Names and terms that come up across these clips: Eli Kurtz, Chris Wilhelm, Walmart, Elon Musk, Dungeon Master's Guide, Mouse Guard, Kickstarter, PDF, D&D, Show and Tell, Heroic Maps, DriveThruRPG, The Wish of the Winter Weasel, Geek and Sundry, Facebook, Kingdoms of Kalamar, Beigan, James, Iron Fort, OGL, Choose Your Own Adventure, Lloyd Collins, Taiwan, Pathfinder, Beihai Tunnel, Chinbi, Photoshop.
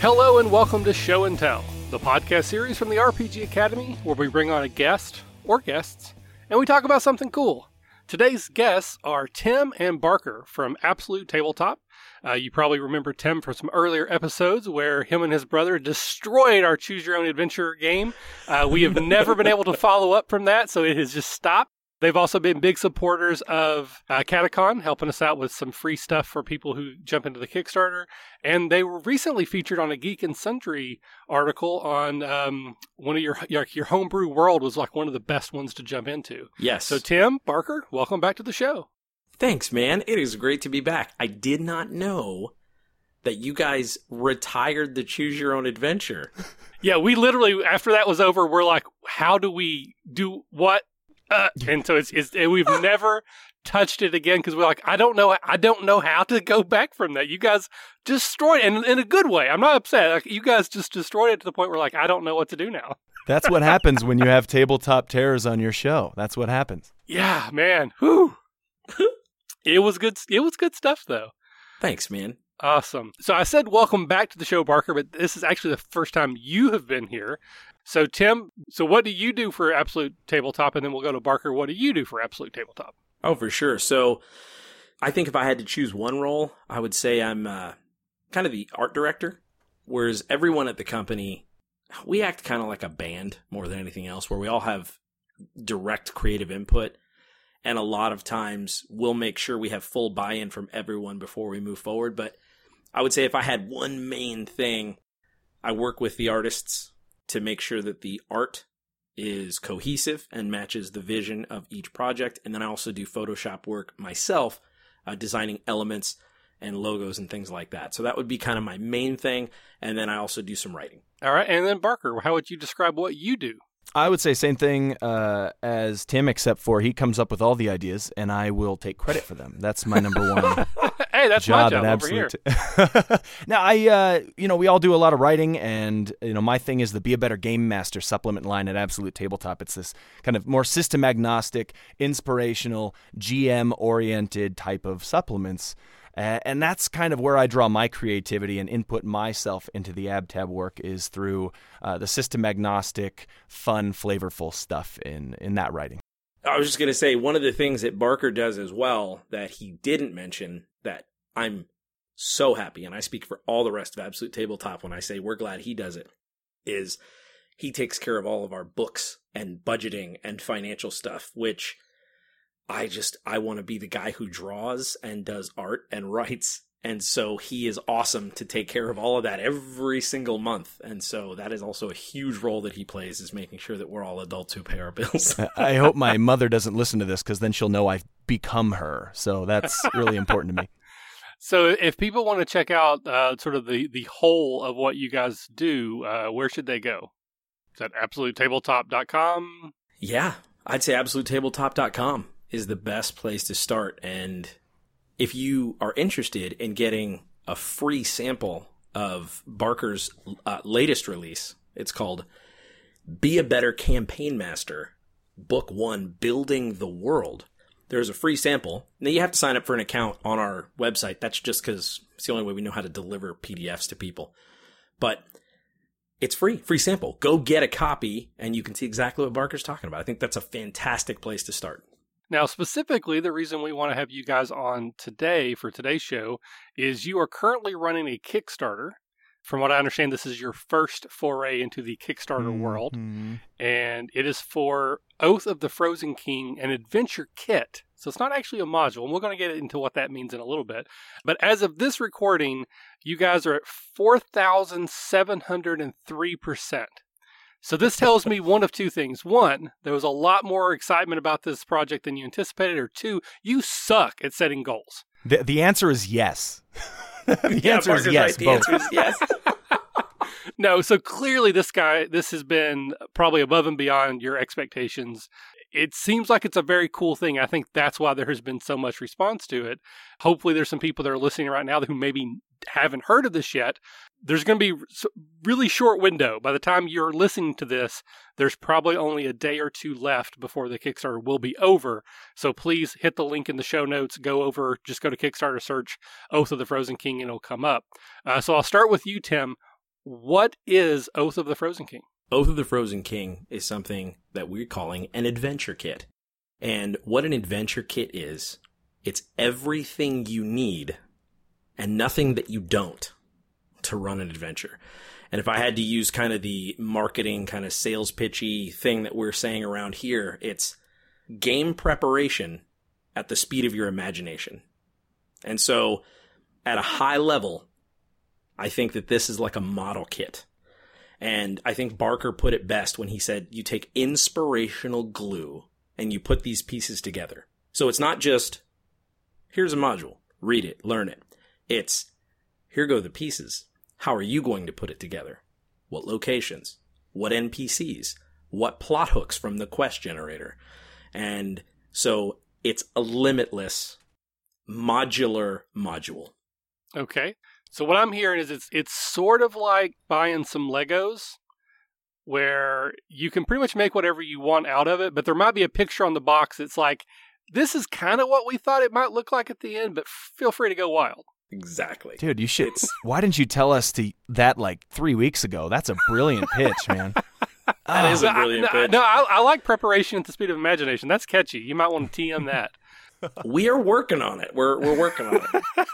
Hello and welcome to Show and Tell, the podcast series from the RPG Academy where we bring on a guest, or guests, and we talk about something cool. Today's guests are Tim and Barker from Absolute Tabletop. You probably remember Tim from some earlier episodes where him and his brother destroyed our Choose Your Own Adventure game. We have never been able to follow up from that, so it has just stopped. They've also been big supporters of Catacon, helping us out with some free stuff for people who jump into the Kickstarter. And they were recently featured on a Geek and Sundry article on one of your homebrew world was like one of the best ones to jump into. Yes. So Tim, Barker, welcome back to the show. Thanks, man. It is great to be back. I did not know that you guys retired the Choose Your Own Adventure. Yeah, we literally, after that was over, we're like, how do we do what? And so it's we've never touched it again because we're like, I don't know how to go back from that. You guys destroyed it, and in a good way. I'm not upset. Like, you guys just destroyed it to the point where like I don't know what to do now. That's what happens when you have Tabletop Terrors on your show. That's what happens. Yeah, man. Whew. It was good. It was good stuff, though. Thanks, man. Awesome. So I said welcome back to the show, Barker, but this is actually the first time you have been here. So, Tim, what do you do for Absolute Tabletop? And then we'll go to Barker. What do you do for Absolute Tabletop? Oh, for sure. So, I think if I had to choose one role, I would say I'm kind of the art director, whereas everyone at the company, we act kind of like a band more than anything else, where we all have direct creative input. And a lot of times, we'll make sure we have full buy-in from everyone before we move forward. But I would say if I had one main thing, I work with the artists to make sure that the art is cohesive and matches the vision of each project. And then I also do Photoshop work myself, designing elements and logos and things like that. So that would be kind of my main thing. And then I also do some writing. All right. And then Barker, how would you describe what you do? I would say same thing as Tim, except for he comes up with all the ideas and I will take credit for them. That's my number one. Hey, that's my job over here. Now, we all do a lot of writing, and my thing is the Be a Better Game Master supplement line at Absolute Tabletop. It's this kind of more system agnostic, inspirational, GM oriented type of supplements, and that's kind of where I draw my creativity and input myself into the AbTab work is through the system agnostic, fun, flavorful stuff in that writing. I was just going to say, one of the things that Barker does as well that he didn't mention that I'm so happy, and I speak for all the rest of Absolute Tabletop when I say we're glad he does it, is he takes care of all of our books and budgeting and financial stuff, which I want to be the guy who draws and does art and writes. And so he is awesome to take care of all of that every single month. And so that is also a huge role that he plays, is making sure that we're all adults who pay our bills. I hope my mother doesn't listen to this because then she'll know I've become her. So that's really important to me. So if people want to check out sort of the whole of what you guys do, where should they go? Is that absolutetabletop.com? Yeah, I'd say absolutetabletop.com is the best place to start. And if you are interested in getting a free sample of Barker's latest release, it's called Be a Better Campaign Master, Book One, Building the World. There's a free sample. Now, you have to sign up for an account on our website. That's just because it's the only way we know how to deliver PDFs to people. But it's free sample. Go get a copy, and you can see exactly what Barker's talking about. I think that's a fantastic place to start. Now, specifically, the reason we want to have you guys on today for today's show is you are currently running a Kickstarter. From what I understand, this is your first foray into the Kickstarter world. And it is for Oath of the Frozen King, an adventure kit. So it's not actually a module, and we're going to get into what that means in a little bit. But as of this recording, you guys are at 4,703%. So this tells me one of two things. One, there was a lot more excitement about this project than you anticipated. Or two, you suck at setting goals. The answer is yes. The answer is yes. No, so clearly this has been probably above and beyond your expectations. It seems like it's a very cool thing. I think that's why there has been so much response to it. Hopefully there's some people that are listening right now who maybe haven't heard of this yet. There's going to be a really short window. By the time you're listening to this, there's probably only a day or two left before the Kickstarter will be over. So please hit the link in the show notes. Go over, just go to Kickstarter, search Oath of the Frozen King, and it'll come up. So I'll start with you, Tim. What is Oath of the Frozen King? Oath of the Frozen King is something that we're calling an adventure kit. And what an adventure kit is, it's everything you need and nothing that you don't to run an adventure. And if I had to use kind of the marketing, kind of sales pitchy thing that we're saying around here, it's game preparation at the speed of your imagination. And so at a high level, I think that this is like a model kit. And I think Barker put it best when he said, you take inspirational glue and you put these pieces together. So it's not just, here's a module, read it, learn it. It's, here go the pieces. How are you going to put it together? What locations? What NPCs? What plot hooks from the quest generator? And so it's a limitless modular module. Okay. So what I'm hearing is it's sort of like buying some Legos where you can pretty much make whatever you want out of it, but there might be a picture on the box that's like, this is kind of what we thought it might look like at the end, but feel free to go wild. Exactly. Dude, you should. Why didn't you tell us that like 3 weeks ago? That's a brilliant pitch, man. That is a brilliant pitch. No, I like preparation at the speed of imagination. That's catchy. You might want to TM that. We are working on it. We're working on it.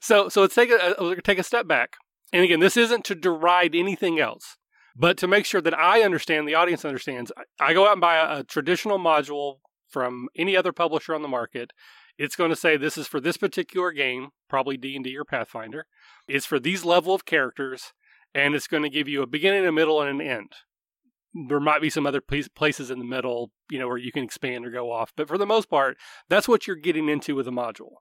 So let's take a step back. And again, this isn't to deride anything else, but to make sure that I understand, the audience understands, I go out and buy a traditional module from any other publisher on the market. It's going to say this is for this particular game, probably D&D or Pathfinder. It's for these level of characters, and it's going to give you a beginning, a middle, and an end. There might be some other places in the middle, where you can expand or go off. But for the most part, that's what you're getting into with a module.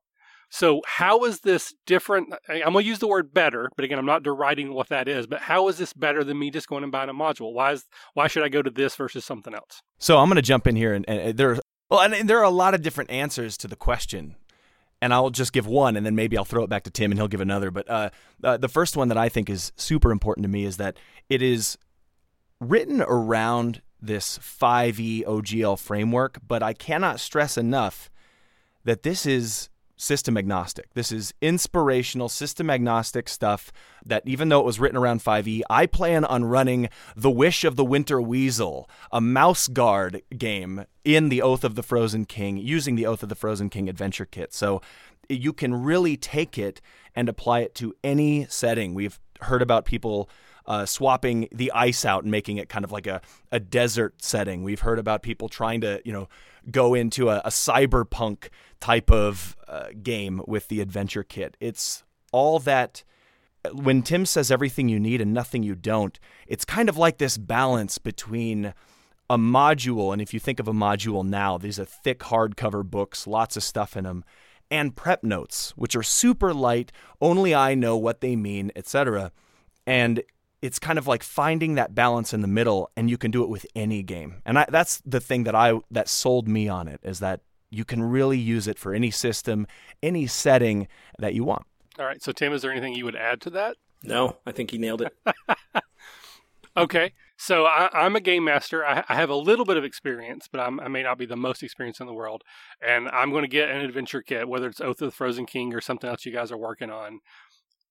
So how is this different? I'm going to use the word better, but again, I'm not deriding what that is. But how is this better than me just going and buying a module? Why should I go to this versus something else? So I'm going to jump in here, and there are a lot of different answers to the question, and I'll just give one, and then maybe I'll throw it back to Tim, and he'll give another. But the first one that I think is super important to me is that it is written around this 5e OGL framework, but I cannot stress enough that this is system agnostic. This is inspirational, system agnostic stuff that, even though it was written around 5e, I plan on running The Wish of the Winter Weasel, a Mouse Guard game in the Oath of the Frozen King, using the Oath of the Frozen King adventure kit. So you can really take it and apply it to any setting. We've heard about people swapping the ice out and making it kind of like a desert setting. We've heard about people trying to, go into a cyberpunk type of game with the adventure kit. It's all that. When Tim says everything you need and nothing you don't, it's kind of like this balance between a module, and if you think of a module now, these are thick hardcover books, lots of stuff in them, and prep notes, which are super light, only I know what they mean, etc. And it's kind of like finding that balance in the middle, and you can do it with any game. And that's the thing that sold me on it, is that you can really use it for any system, any setting that you want. All right. So, Tim, is there anything you would add to that? No, I think he nailed it. Okay. So I'm a game master. I have a little bit of experience, but I may not be the most experienced in the world. And I'm going to get an adventure kit, whether it's Oath of the Frozen King or something else you guys are working on.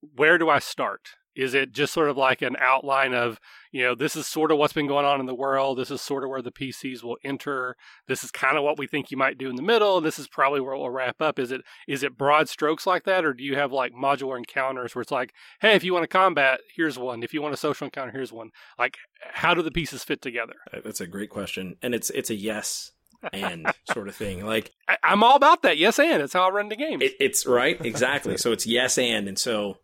Where do I start? Is it just sort of like an outline of, this is sort of what's been going on in the world. This is sort of where the PCs will enter. This is kind of what we think you might do in the middle. And this is probably where we'll wrap up. Is it broad strokes like that? Or do you have like modular encounters where it's like, hey, if you want to combat, here's one. If you want a social encounter, here's one. Like, how do the pieces fit together? That's a great question. And it's a yes and sort of thing. Like, I'm all about that. Yes and. It's how I run the game. It's right. Exactly. So it's yes and. And so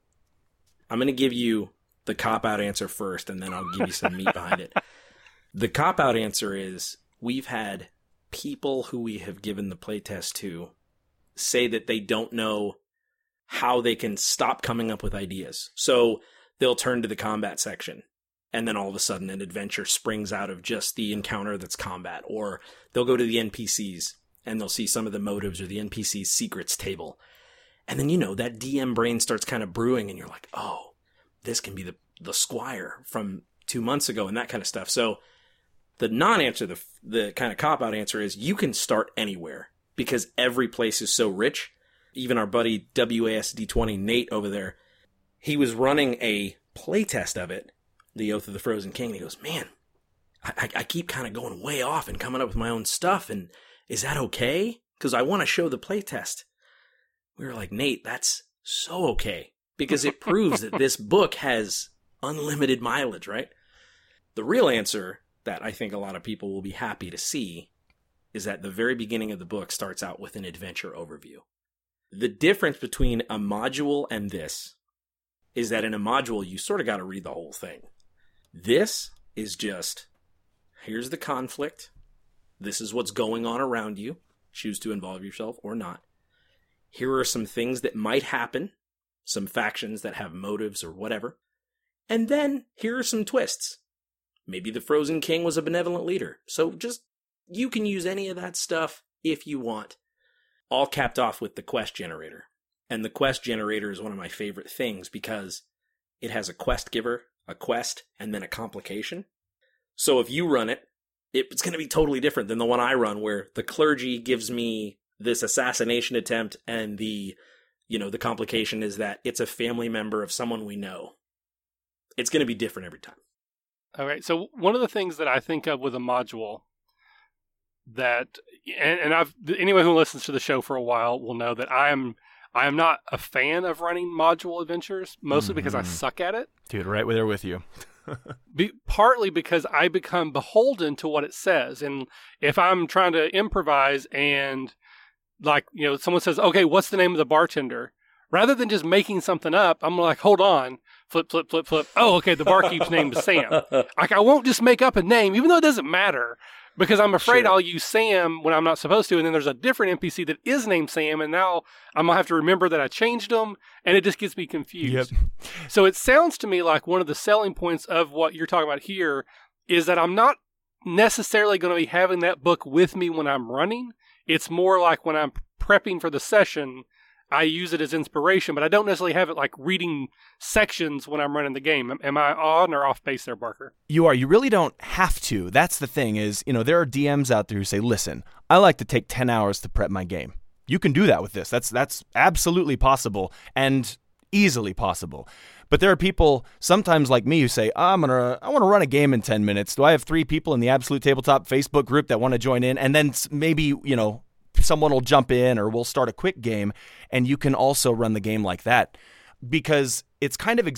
I'm going to give you the cop-out answer first, and then I'll give you some meat behind it. The cop-out answer is, we've had people who we have given the playtest to say that they don't know how they can stop coming up with ideas. So they'll turn to the combat section, and then all of a sudden an adventure springs out of just the encounter that's combat. Or they'll go to the NPCs, and they'll see some of the motives or the NPC secrets table. And then, that DM brain starts kind of brewing, and you're like, oh, this can be the squire from 2 months ago and that kind of stuff. So the non-answer, the kind of cop-out answer is, you can start anywhere because every place is so rich. Even our buddy WASD20, Nate over there, he was running a playtest of it, the Oath of the Frozen King, and he goes, man, I keep kind of going way off and coming up with my own stuff, and is that okay? Because I want to show the playtest. We were like, Nate, that's so okay, because it proves that this book has unlimited mileage, right? The real answer that I think a lot of people will be happy to see is that the very beginning of the book starts out with an adventure overview. The difference between a module and this is that in a module, you sort of got to read the whole thing. This is just, here's the conflict. This is what's going on around you. Choose to involve yourself or not. Here are some things that might happen, some factions that have motives or whatever. And then here are some twists. Maybe the Frozen King was a benevolent leader. So just, you can use any of that stuff if you want. All capped off with the quest generator. And the quest generator is one of my favorite things because it has a quest giver, a quest, and then a complication. So if you run it, it's going to be totally different than the one I run where the clergy gives me this assassination attempt and the complication is that it's a family member of someone we know. It's going to be different every time. All right. So one of the things that I think of with a module that, anyone who listens to the show for a while will know that I am not a fan of running module adventures, mostly because I suck at it. Dude, right there with you. Partly because I become beholden to what it says. And if I'm trying to improvise and someone says, okay, what's the name of the bartender? Rather than just making something up, I'm like, hold on, flip. Oh, okay, the barkeep's name is Sam. Like, I won't just make up a name, even though it doesn't matter. Because I'm afraid I'll use Sam when I'm not supposed to, and then there's a different NPC that is named Sam, and now I'm going to have to remember that I changed them, and it just gets me confused. Yep. So it sounds to me like one of the selling points of what you're talking about here is that I'm not necessarily going to be having that book with me when I'm running. It's more like when I'm prepping for the session, I use it as inspiration, but I don't necessarily have it like reading sections when I'm running the game. Am I on or off base there, Barker? You are. You really don't have to. That's the thing is, there are DMs out there who say, listen, I like to take 10 hours to prep my game. You can do that with this. That's absolutely possible and easily possible. But there are people sometimes like me who say, I want to run a game in 10 minutes. Do I have 3 people in the Absolute Tabletop Facebook group that want to join in? And then maybe, someone will jump in or we'll start a quick game, and you can also run the game like that because it's kind of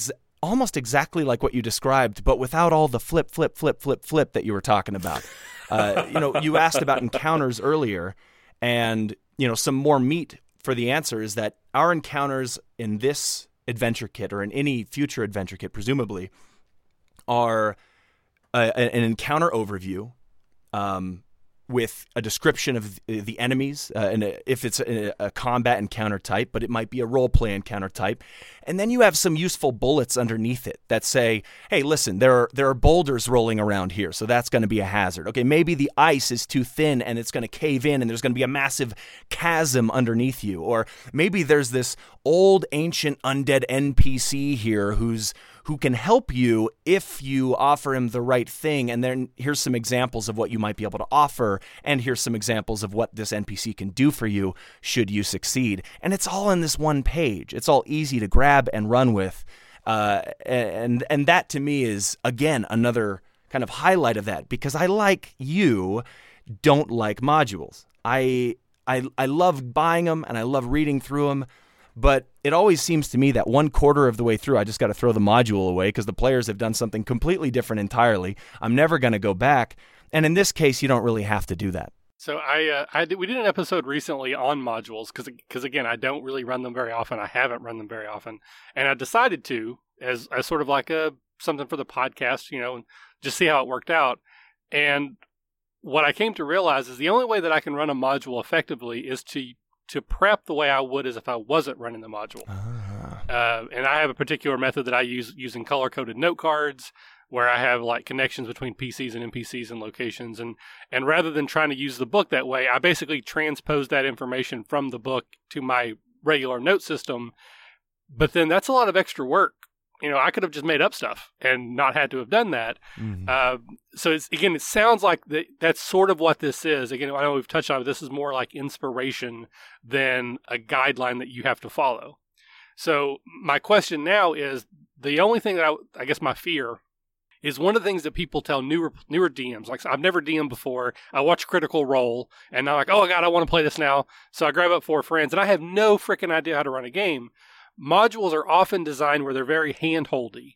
almost exactly like what you described, but without all the flip that you were talking about. You asked about encounters earlier, and, some more meat for the answer is that our encounters in this adventure kit or in any future adventure kit, presumably, are an encounter overview, with a description of the enemies, and if it's a combat encounter type, but it might be a role-play encounter type. And then you have some useful bullets underneath it that say, hey, listen, there are boulders rolling around here, so that's going to be a hazard. Okay, maybe the ice is too thin and it's going to cave in and there's going to be a massive chasm underneath you. Or maybe there's this old, ancient, undead NPC here who can help you if you offer him the right thing. And then here's some examples of what you might be able to offer. And here's some examples of what this NPC can do for you should you succeed. And it's all in this one page. It's all easy to grab and run with. And that to me is, again, another kind of highlight of that. Because I, like you, don't like modules. I love buying them and I love reading through them. But it always seems to me that one quarter of the way through, I just got to throw the module away because the players have done something completely different entirely. I'm never going to go back. And in this case, you don't really have to do that. So we did an episode recently on modules because, again, I don't really run them very often. I haven't run them very often. And I decided to as sort of like something for the podcast, and just see how it worked out. And what I came to realize is the only way that I can run a module effectively is to prep the way I would as if I wasn't running the module. And I have a particular method that I use using color-coded note cards where I have like connections between PCs and NPCs and locations. And rather than trying to use the book that way, I basically transpose that information from the book to my regular note system. But then that's a lot of extra work. I could have just made up stuff and not had to have done that. Mm-hmm. It sounds like that's sort of what this is. Again, I know we've touched on it, but this is more like inspiration than a guideline that you have to follow. So my question now is, The only thing that I guess my fear is one of the things that people tell newer DMs. Like, I've never DM'd before. I watch Critical Role, and I'm like, oh, God, I want to play this now. So I grab up 4 friends, and I have no freaking idea how to run a game. Modules are often designed where they're very hand-holdy,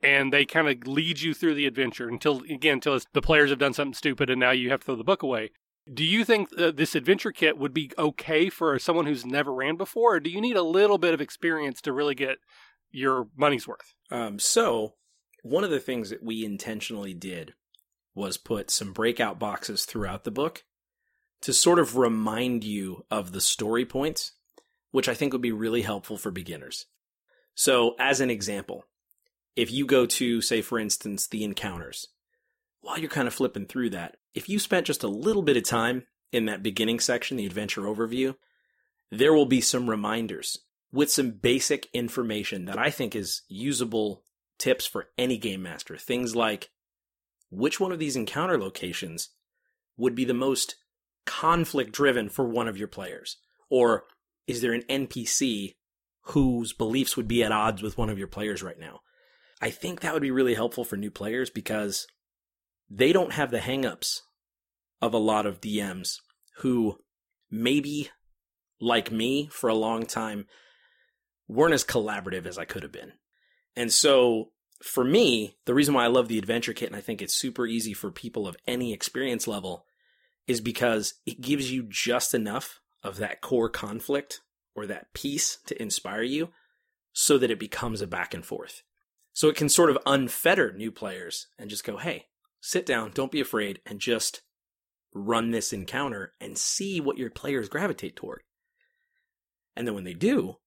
and they kind of lead you through the adventure until the players have done something stupid, and now you have to throw the book away. Do you think this adventure kit would be okay for someone who's never ran before, or do you need a little bit of experience to really get your money's worth? So one of the things that we intentionally did was put some breakout boxes throughout the book to sort of remind you of the story points, which I think would be really helpful for beginners. So as an example, if you go to, say, for instance, the encounters, while you're kind of flipping through that, if you spent just a little bit of time in that beginning section, the adventure overview, there will be some reminders with some basic information that I think is usable tips for any game master. Things like, which one of these encounter locations would be the most conflict-driven for one of your players? Or is there an NPC whose beliefs would be at odds with one of your players right now? I think that would be really helpful for new players because they don't have the hang-ups of a lot of DMs who maybe, like me, for a long time, weren't as collaborative as I could have been. And so for me, the reason why I love the adventure kit, and I think it's super easy for people of any experience level, is because it gives you just enough of that core conflict or that piece to inspire you so that it becomes a back and forth. So it can sort of unfetter new players and just go, hey, sit down, don't be afraid, and just run this encounter and see what your players gravitate toward. And then when they do,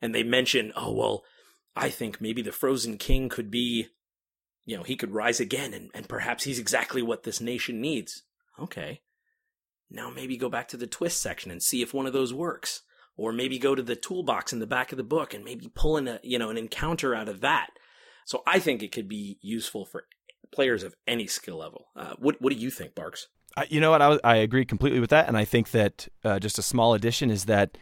and they mention, oh, well, I think maybe the Frozen King could be, he could rise again, and perhaps he's exactly what this nation needs. Okay. Now maybe go back to the twist section and see if one of those works. Or maybe go to the toolbox in the back of the book and maybe pull in an encounter out of that. So I think it could be useful for players of any skill level. What do you think, Barks? I agree completely with that, and I think that just a small addition is that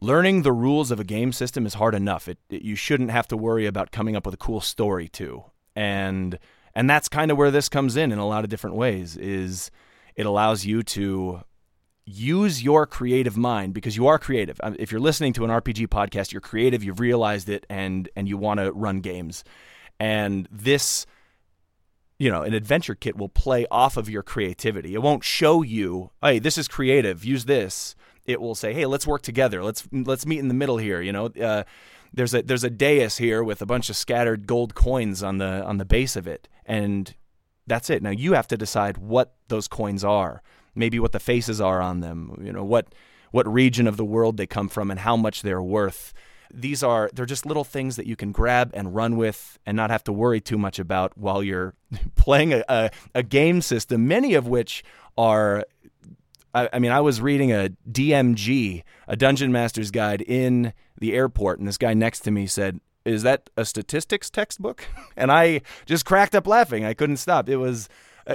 learning the rules of a game system is hard enough. You shouldn't have to worry about coming up with a cool story too. And that's kind of where this comes in a lot of different ways, is it allows you to use your creative mind, because you are creative. If you're listening to an RPG podcast, you're creative, you've realized it, and you want to run games. And this, an adventure kit will play off of your creativity. It won't show you, hey, this is creative, use this. It will say, hey, let's work together. Let's meet in the middle here. There's a dais here with a bunch of scattered gold coins on the base of it, and that's it. Now you have to decide what those coins are, maybe what the faces are on them, what region of the world they come from, and how much they're worth. They're just little things that you can grab and run with, and not have to worry too much about while you're playing a game system. Many of which are. I was reading a DMG, a Dungeon Master's Guide, in the airport, and this guy next to me said, is that a statistics textbook? And I just cracked up laughing. I couldn't stop. It was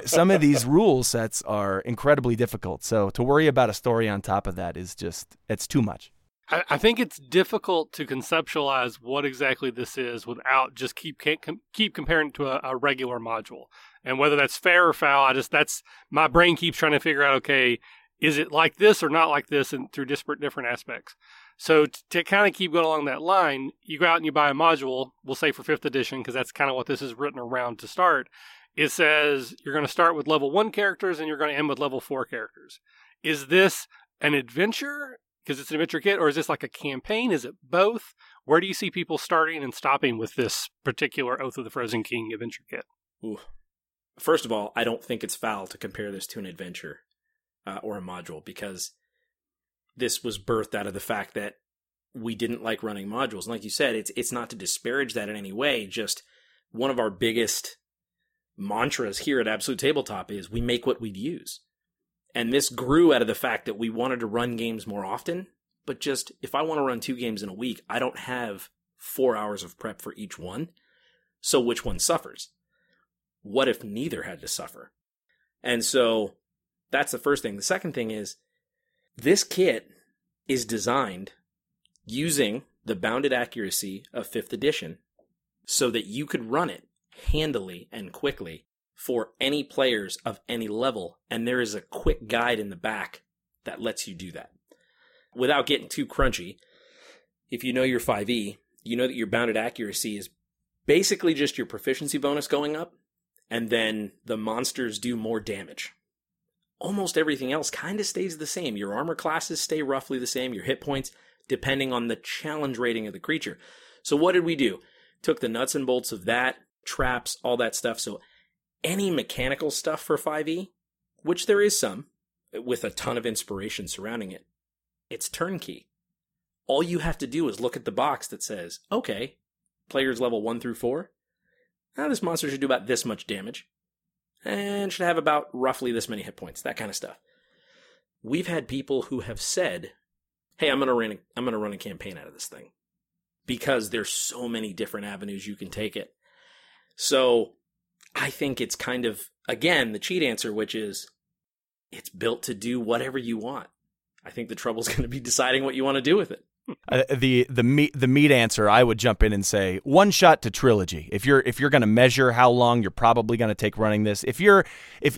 some of these rule sets are incredibly difficult, so to worry about a story on top of that is just, it's too much. I think it's difficult to conceptualize what exactly this is without just keep comparing it to a regular module. And whether that's fair or foul, that's my brain keeps trying to figure out, okay, is it like this or not like this, and through different aspects. So to kind of keep going along that line, you go out and you buy a module, we'll say for 5th edition, because that's kind of what this is written around to start. It says you're going to start with level 1 characters and you're going to end with level 4 characters. Is this an adventure, because it's an adventure kit, or is this like a campaign? Is it both? Where do you see people starting and stopping with this particular Oath of the Frozen King adventure kit? Ooh. First of all, I don't think it's foul to compare this to an adventure or a module, because this was birthed out of the fact that we didn't like running modules. And like you said, it's not to disparage that in any way. Just one of our biggest mantras here at Absolute Tabletop is we make what we'd use. And this grew out of the fact that we wanted to run games more often, but just if I want to run 2 games in a week, I don't have 4 hours of prep for each one. So which one suffers? What if neither had to suffer? And so that's the first thing. The second thing is this kit is designed using the bounded accuracy of 5th edition so that you could run it handily and quickly for any players of any level, and there is a quick guide in the back that lets you do that. Without getting too crunchy, if you know your 5e, you know that your bounded accuracy is basically just your proficiency bonus going up, and then the monsters do more damage. Almost everything else kind of stays the same. Your armor classes stay roughly the same, your hit points, depending on the challenge rating of the creature. So what did we do? Took the nuts and bolts of that, traps, all that stuff. So any mechanical stuff for 5e, which there is some, with a ton of inspiration surrounding it, it's turnkey. All you have to do is look at the box that says, okay, players level 1 through 4, now this monster should do about this much damage, and should have about roughly this many hit points, that kind of stuff. We've had people who have said, hey, I'm going to run a campaign out of this thing, because there's so many different avenues you can take it. So I think it's kind of, again, the cheat answer, which is it's built to do whatever you want. I think the trouble's going to be deciding what you want to do with it. The meat answer, I would jump in and say one shot to trilogy. If you're going to measure how long you're probably going to take running this, if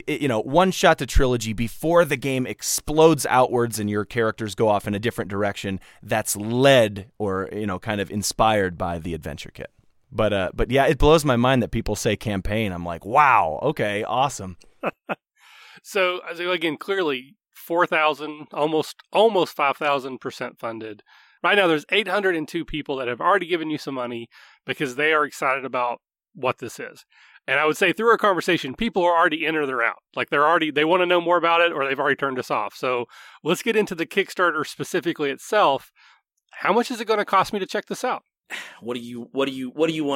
one shot to trilogy before the game explodes outwards and your characters go off in a different direction that's led or kind of inspired by the adventure kit. But yeah, it blows my mind that people say campaign. I'm like, wow, okay, awesome. So again, clearly 4,000, almost 5,000% funded. Right now, there's 802 people that have already given you some money because they are excited about what this is. And I would say through our conversation, people are already in or they're out. Like they want to know more about it, or they've already turned us off. So let's get into the Kickstarter specifically itself. How much is it going to cost me to check this out? What do you want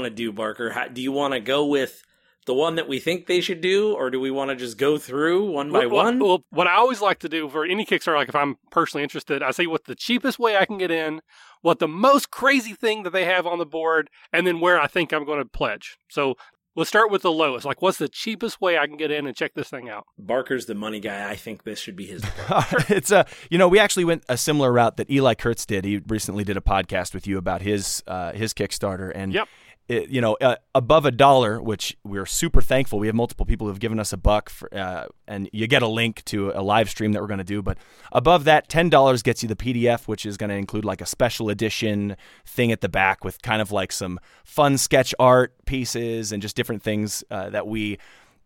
to do, Barker? Do you want to go with the one that we think they should do, or do we want to just go through one by one? Well, what I always like to do for any Kickstarter, like if I'm personally interested, I say what the cheapest way I can get in, what the most crazy thing that they have on the board, and then where I think I'm going to pledge. So let's start with the lowest. Like, what's the cheapest way I can get in and check this thing out? Barker's the money guy. I think this should be his. It's we actually went a similar route that Eli Kurtz did. He recently did a podcast with you about his Kickstarter, and yep. It, above $1, which we're super thankful. We have multiple people who have given us $1, and you get a link to a live stream that we're going to do. But above that, $10 gets you the PDF, which is going to include like a special edition thing at the back with kind of like some fun sketch art pieces and just different things that we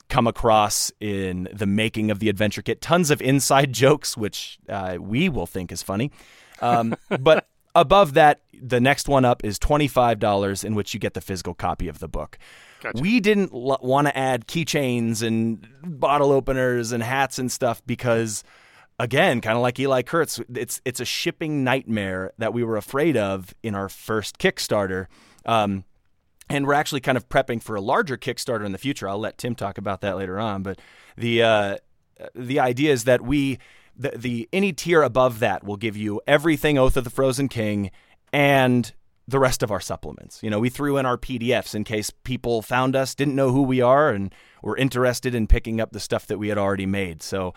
come across in the making of the adventure kit. Tons of inside jokes, which we will think is funny. But above that, the next one up is $25, in which you get the physical copy of the book. Gotcha. We didn't want to add keychains and bottle openers and hats and stuff because, again, kind of like Eli Kurtz, it's a shipping nightmare that we were afraid of in our first Kickstarter. And we're actually kind of prepping for a larger Kickstarter in the future. I'll let Tim talk about that later on. But the idea is that any tier above that will give you everything Oath of the Frozen King and the rest of our supplements. We threw in our PDFs in case people found us, didn't know who we are, and were interested in picking up the stuff that we had already made. So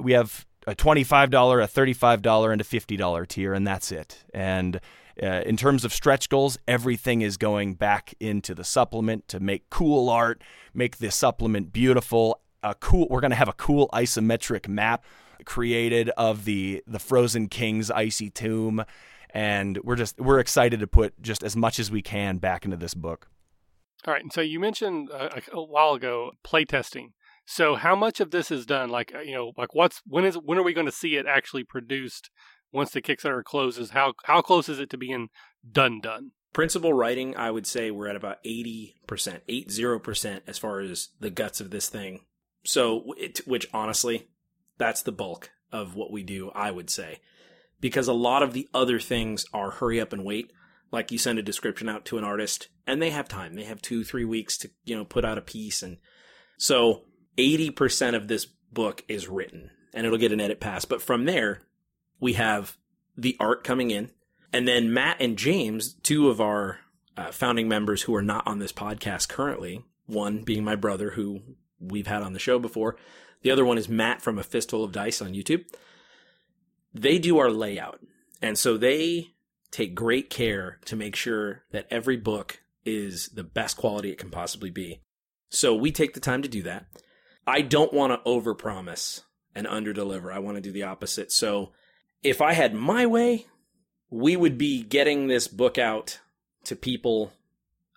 we have a $25, a $35, and a $50 tier, and that's it. And in terms of stretch goals, everything is going back into the supplement to make cool art, make the supplement beautiful. We're going to have a cool isometric map created of the Frozen King's icy tomb, and we're excited to put just as much as we can back into this book. All right, and so you mentioned a while ago playtesting. So how much of this is done? Like when are we going to see it actually produced? Once the Kickstarter closes, how close is it to being done? Principal writing, I would say we're at about 80% as far as the guts of this thing. So, which honestly, that's the bulk of what we do, I would say, because a lot of the other things are hurry up and wait. Like you send a description out to an artist and they have time. They have 2-3 weeks to, put out a piece. And so 80% of this book is written and it'll get an edit pass. But from there, we have the art coming in. And then Matt and James, two of our founding members who are not on this podcast currently, one being my brother who we've had on the show before. The other one is Matt from A Fistful of Dice on YouTube. They do our layout. And so they take great care to make sure that every book is the best quality it can possibly be. So we take the time to do that. I don't want to overpromise and underdeliver. I want to do the opposite. So if I had my way, we would be getting this book out to people.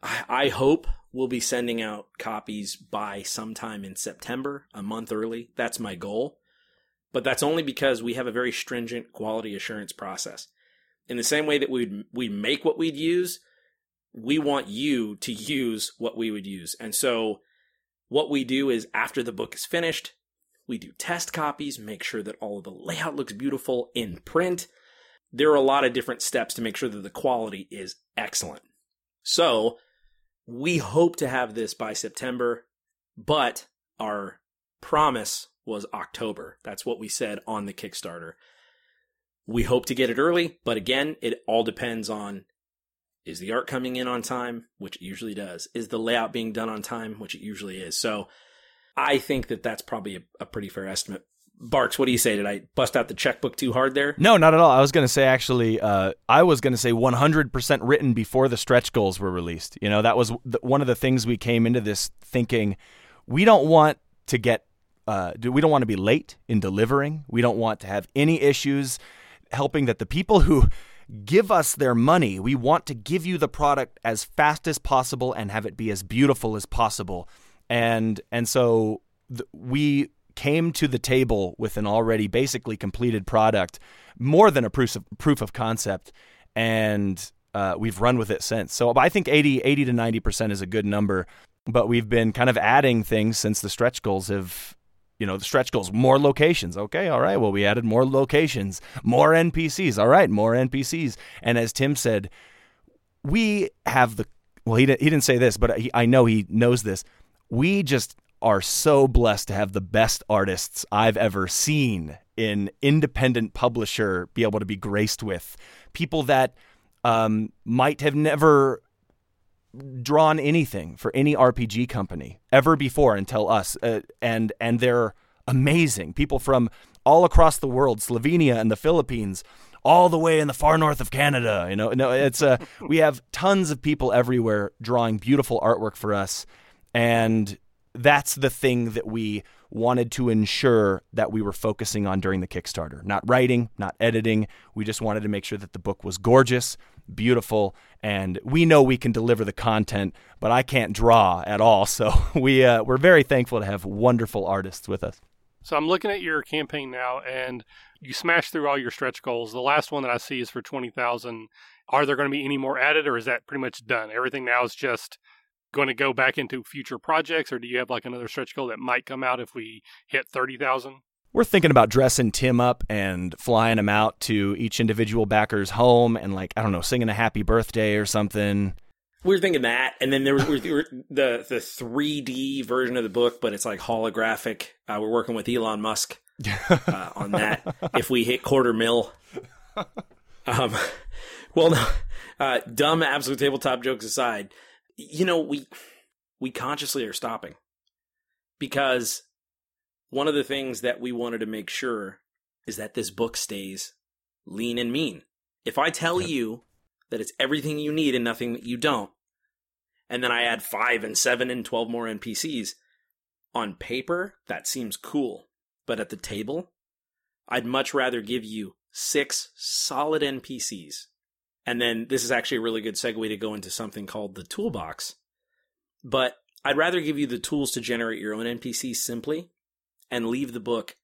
I hope we'll be sending out copies by sometime in September, a month early. That's my goal. But that's only because we have a very stringent quality assurance process. In the same way that we make what we'd use, we want you to use what we would use. And so what we do is after the book is finished, we do test copies, make sure that all of the layout looks beautiful in print. There are a lot of different steps to make sure that the quality is excellent. So we hope to have this by September, but our promise was October. That's what we said on the Kickstarter. We hope to get it early, but again, it all depends on, is the art coming in on time, which it usually does? Is the layout being done on time, which it usually is? So I think that that's probably a pretty fair estimate. Barks, what do you say? Did I bust out the checkbook too hard there? No, not at all. I was going to say, actually, I was going to say 100% written before the stretch goals were released. You know, that was one of the things we came into this thinking, we don't want to get, we don't want to be late in delivering. We don't want to have any issues helping that the people who give us their money, we want to give you the product as fast as possible and have it be as beautiful as possible. And so we came to the table with an already basically completed product, more than a proof of concept, and we've run with it since. So I think 80 to 90% is a good number, but we've been kind of adding things since the stretch goals have, you know, the stretch goals, more locations. Okay, all right, well, we added more locations, more NPCs. All right, more NPCs. And as Tim said, we have the, well, he didn't say this, but I know he knows this. We just are so blessed to have the best artists I've ever seen in independent publisher be able to be graced with. People that might have never drawn anything for any RPG company ever before until us. And they're amazing. People from all across the world, Slovenia and the Philippines, all the way in the far north of Canada. You know, no, it's we have tons of people everywhere drawing beautiful artwork for us. And that's the thing that we wanted to ensure that we were focusing on during the Kickstarter. Not writing, not editing. We just wanted to make sure that the book was gorgeous, beautiful, and we know we can deliver the content, but I can't draw at all. So we're very thankful to have wonderful artists with us. So I'm looking at your campaign now, and you smashed through all your stretch goals. The last one that I see is for 20,000. Are there going to be any more added, or is that pretty much done? Everything now is just going to go back into future projects, or do you have like another stretch goal that might come out if we hit 30,000? We're thinking about dressing Tim up and flying him out to each individual backer's home and, like, I don't know, singing a happy birthday or something. We were thinking that, and then there was the 3D version of the book, but it's like holographic. We're working with Elon Musk on that. If we hit $250,000. Well, no, dumb absolute tabletop jokes aside, you know, we consciously are stopping because one of the things that we wanted to make sure is that this book stays lean and mean. If I tell you that it's everything you need and nothing that you don't, and then I add 5 and 7 and 12 more NPCs, on paper, that seems cool. But at the table, I'd much rather give you 6 solid NPCs. And then this is actually a really good segue to go into something called the toolbox. But I'd rather give you the tools to generate your own NPCs simply and leave the book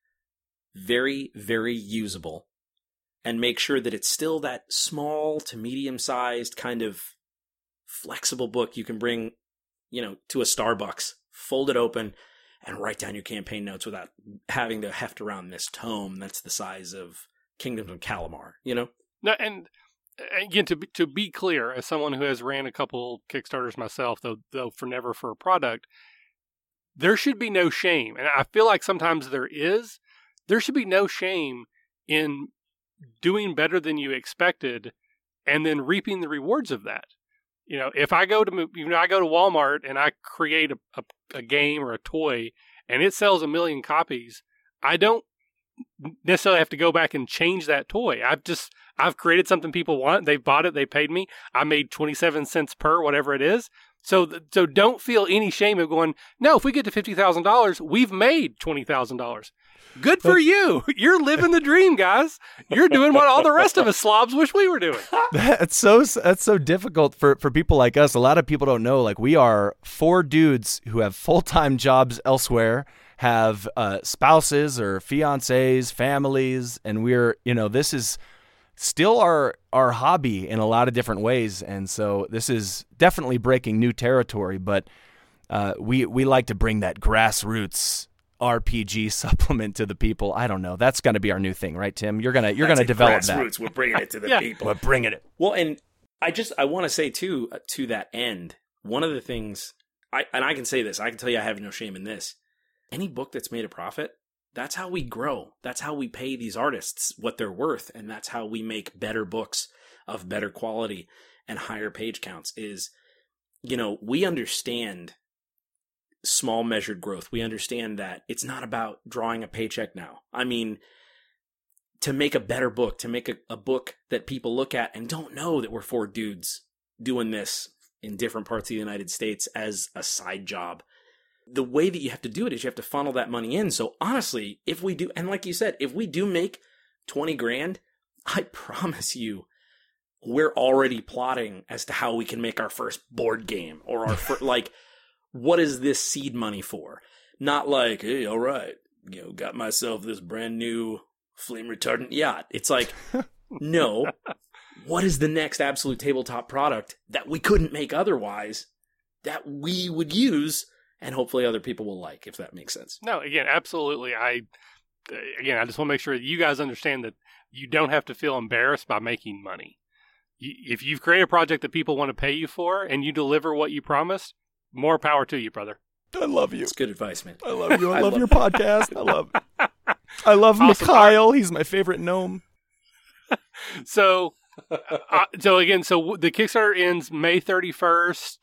very, very usable and make sure that it's still that small to medium-sized kind of flexible book you can bring, you know, to a Starbucks, fold it open, and write down your campaign notes without having to heft around this tome that's the size of Kingdoms of Kalamar, you know? No, and again, to be clear, as someone who has ran a couple Kickstarters myself, though for a product, there should be no shame. And I feel like sometimes there is. There should be no shame in doing better than you expected and then reaping the rewards of that. You know, if I go to, you know, I go to Walmart and I create a game or a toy and it sells 1 million copies, I don't necessarily have to go back and change that toy. I've created something people want. They bought it. They paid me. I made 27 cents per, whatever it is. So don't feel any shame of going, no, if we get to $50,000, we've made $20,000. Good for you. You're living the dream, guys. You're doing what all the rest of us slobs wish we were doing. That's so difficult for people like us. A lot of people don't know, like, we are four dudes who have full-time jobs elsewhere, have spouses or fiancés, families, and we're, this is still our hobby in a lot of different ways. And so this is definitely breaking new territory, but we like to bring that grassroots RPG supplement to the people. I don't know. That's going to be our new thing, right, Tim? You're going to develop grassroots. That. We're bringing it to the people. We're bringing it. Well, and I want to say too, to that end, one of the things I can say this, I can tell you, I have no shame in this. Any book that's made a profit, that's how we grow. That's how we pay these artists what they're worth, and that's how we make better books of better quality and higher page counts. Is, we understand small measured growth. We understand that it's not about drawing a paycheck now. I mean, to make a better book, to make a book that people look at and don't know that we're four dudes doing this in different parts of the United States as a side job. The way that you have to do it is you have to funnel that money in. So honestly, if we do, and like you said, if we do make 20 grand, I promise you, we're already plotting as to how we can make our first board game or our first, like, what is this seed money for? Not like, hey, all right, got myself this brand new flame retardant yacht. It's like, no, what is the next Absolute Tabletop product that we couldn't make otherwise that we would use and hopefully other people will like, if that makes sense? No, again, absolutely. I just want to make sure that you guys understand that you don't have to feel embarrassed by making money. If you've created a project that people want to pay you for and you deliver what you promised, more power to you, brother. I love you. That's good advice, man. I love you. I love your podcast. I love awesome. Mikhail. He's my favorite gnome. So the Kickstarter ends May 31st.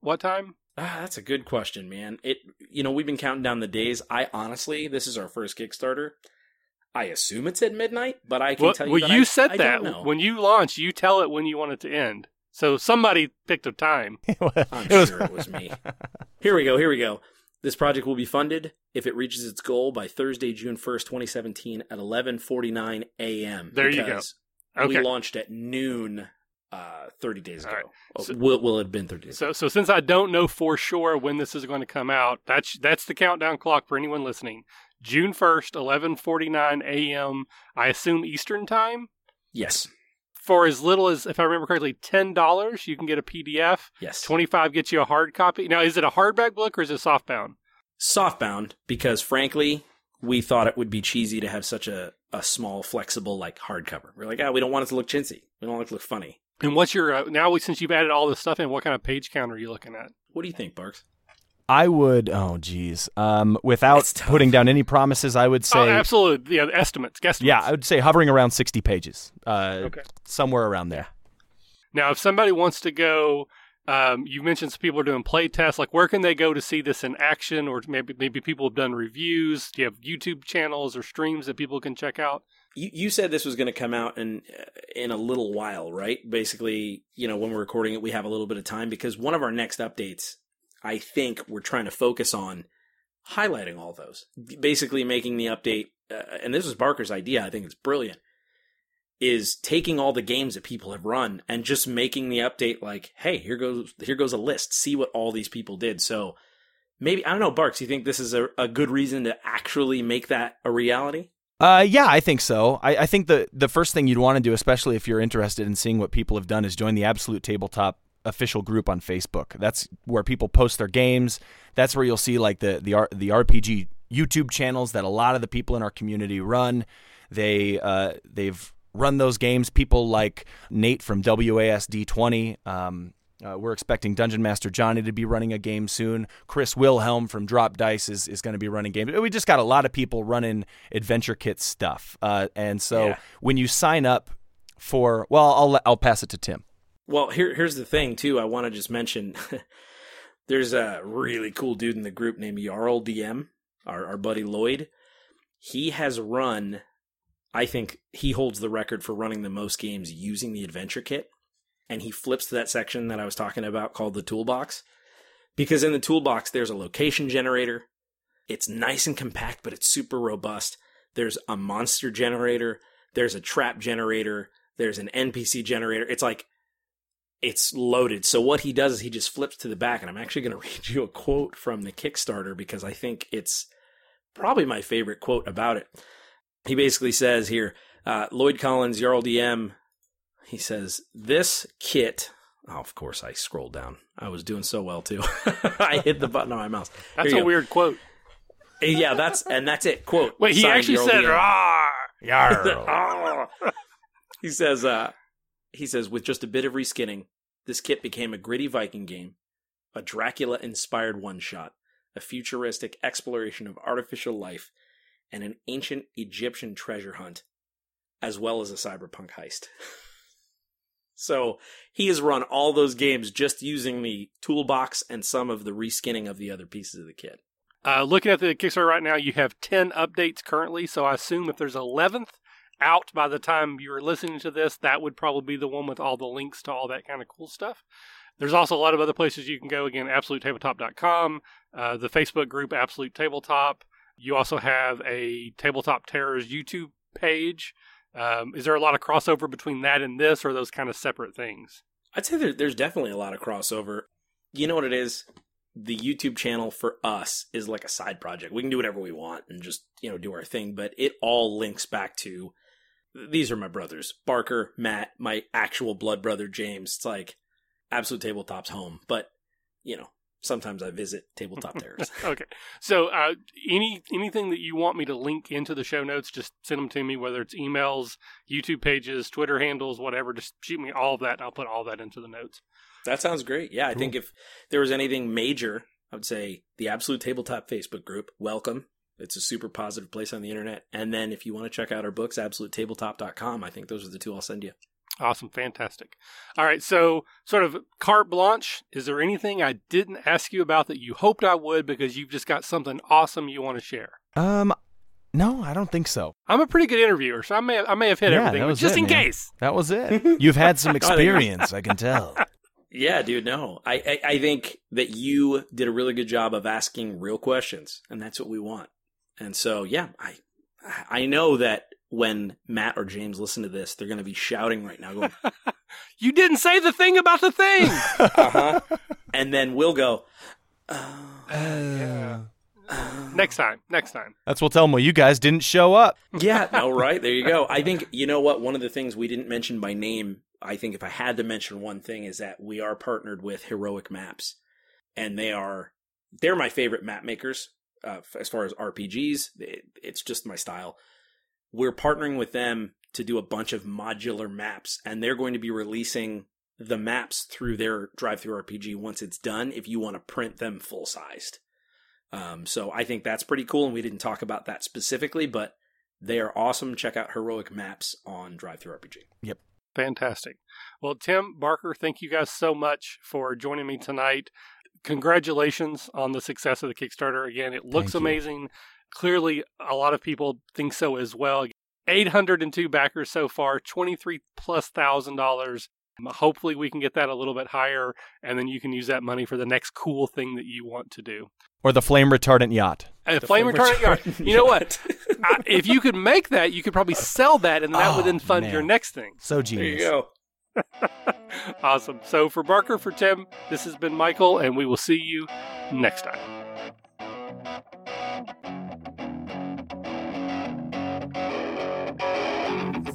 What time? That's a good question, man. We've been counting down the days. I honestly, this is our first Kickstarter. I assume it's at midnight, but I can tell you. Well, you said that when you launch, you tell it when you want it to end. So somebody picked a time. I'm sure it was me. Here we go. This project will be funded if it reaches its goal by Thursday, June 1st, 2017 at 11:49 a.m. There you go. Okay. We launched at noon 30 days ago. Right. So, will it have been 30 days ago? So since I don't know for sure when this is going to come out, that's the countdown clock for anyone listening. June 1st, 11:49 a.m., I assume Eastern time? Yes. For as little as, if I remember correctly, $10, you can get a PDF. Yes. $25 gets you a hard copy. Now, is it a hardback book or is it softbound? Softbound, because frankly, we thought it would be cheesy to have such a small, flexible, like, hardcover. We're like, we don't want it to look chintzy. We don't want it to look funny. And what's your, now since you've added all this stuff in, what kind of page count are you looking at? What do you think, Barks? I would, without putting down any promises, I would say... Oh, absolutely. Yeah, guesstimates. Yeah, I would say hovering around 60 pages, somewhere around there. Now, if somebody wants to go, you mentioned some people are doing play tests, like where can they go to see this in action? Or maybe people have done reviews. Do you have YouTube channels or streams that people can check out? You said this was going to come out in a little while, right? Basically, when we're recording it, we have a little bit of time because one of our next updates... I think we're trying to focus on highlighting all those, basically making the update. And this was Barker's idea. I think it's brilliant, is taking all the games that people have run and just making the update like, hey, here goes a list. See what all these people did. So maybe, I don't know, Barks, you think this is a good reason to actually make that a reality? Yeah, I think so. I think the first thing you'd want to do, especially if you're interested in seeing what people have done, is join the Absolute Tabletop official group on Facebook. That's where people post their games. That's where you'll see like the RPG YouTube channels that a lot of the people in our community run. They've run those games. People like Nate from WASD20. We're expecting Dungeon Master Johnny to be running a game soon. Chris Wilhelm from Drop Dice is going to be running games. We just got a lot of people running Adventure Kit stuff. When you sign up for, I'll pass it to Tim. Well, here's the thing, too. I want to just mention there's a really cool dude in the group named Jarl DM, our buddy Lloyd. He has run, I think he holds the record for running the most games using the adventure kit. And he flips to that section that I was talking about called the toolbox. Because in the toolbox, there's a location generator. It's nice and compact, but it's super robust. There's a monster generator. There's a trap generator. There's an NPC generator. It's like, it's loaded. So what he does is he just flips to the back. And I'm actually going to read you a quote from the Kickstarter because I think it's probably my favorite quote about it. He basically says here, Lloyd Collins, Jarl DM, he says, this kit, oh, of course I scrolled down. I was doing so well too. I hit the button on my mouse. That's a weird quote. Yeah, that's it. Quote. Wait, he actually said, "Rawr, yarr." He says, with just a bit of reskinning, this kit became a gritty Viking game, a Dracula-inspired one-shot, a futuristic exploration of artificial life, and an ancient Egyptian treasure hunt, as well as a cyberpunk heist. So he has run all those games just using the toolbox and some of the reskinning of the other pieces of the kit. Looking at the Kickstarter right now, you have 10 updates currently. So I assume if there's 11th out by the time you're listening to this, that would probably be the one with all the links to all that kind of cool stuff. There's also a lot of other places you can go. Again, absolutetabletop.com, the Facebook group Absolute Tabletop. You also have a Tabletop Terrors YouTube page. Is there a lot of crossover between that and this, or are those kind of separate things? I'd say there's definitely a lot of crossover. You know what it is? The YouTube channel for us is like a side project. We can do whatever we want and just, you know, do our thing, but it all links back to, these are my brothers, Barker, Matt, my actual blood brother, James. It's like Absolute Tabletop's home, but, you know, sometimes I visit Tabletop Terrors. Okay. So anything that you want me to link into the show notes, just send them to me, whether it's emails, YouTube pages, Twitter handles, whatever. Just shoot me all of that, and I'll put all that into the notes. That sounds great. Yeah, cool. I think if there was anything major, I would say the Absolute Tabletop Facebook group, welcome. It's a super positive place on the internet. And then if you want to check out our books, absolutetabletop.com. I think those are the two I'll send you. Awesome. Fantastic. All right. So sort of carte blanche, is there anything I didn't ask you about that you hoped I would because you've just got something awesome you want to share? No, I don't think so. I'm a pretty good interviewer, so I may have hit everything, but just in case. That was it. You've had some experience, I can tell. Yeah, dude, no. I think that you did a really good job of asking real questions, and that's what we want. And so, yeah, I know that when Matt or James listen to this, they're going to be shouting right now, going, you didn't say the thing about the thing! Uh-huh. And then we'll go, yeah. Next time. That's what we'll tell them. Well, you guys didn't show up. Yeah, no, right? There you go. I think, you know what, one of the things we didn't mention by name, I think if I had to mention one thing, is that we are partnered with Heroic Maps, and they're my favorite map makers as far as RPGs. It's just my style. We're partnering with them to do a bunch of modular maps, and they're going to be releasing the maps through their DriveThruRPG once it's done, if you want to print them full-sized. So I think that's pretty cool, and we didn't talk about that specifically, but they are awesome. Check out Heroic Maps on DriveThruRPG. Yep. Fantastic. Well, Tim, Barker, thank you guys so much for joining me tonight. Congratulations on the success of the Kickstarter. Again, it looks amazing. Clearly, a lot of people think so as well. 802 backers so far, $23,000+. Hopefully, we can get that a little bit higher, and then you can use that money for the next cool thing that you want to do. Or the flame retardant yacht. The flame retardant yacht. You know what? If you could make that, you could probably sell that, and that would then fund your next thing. So genius. There you go. Awesome. So for Barker, for Tim, this has been Michael, and we will see you next time.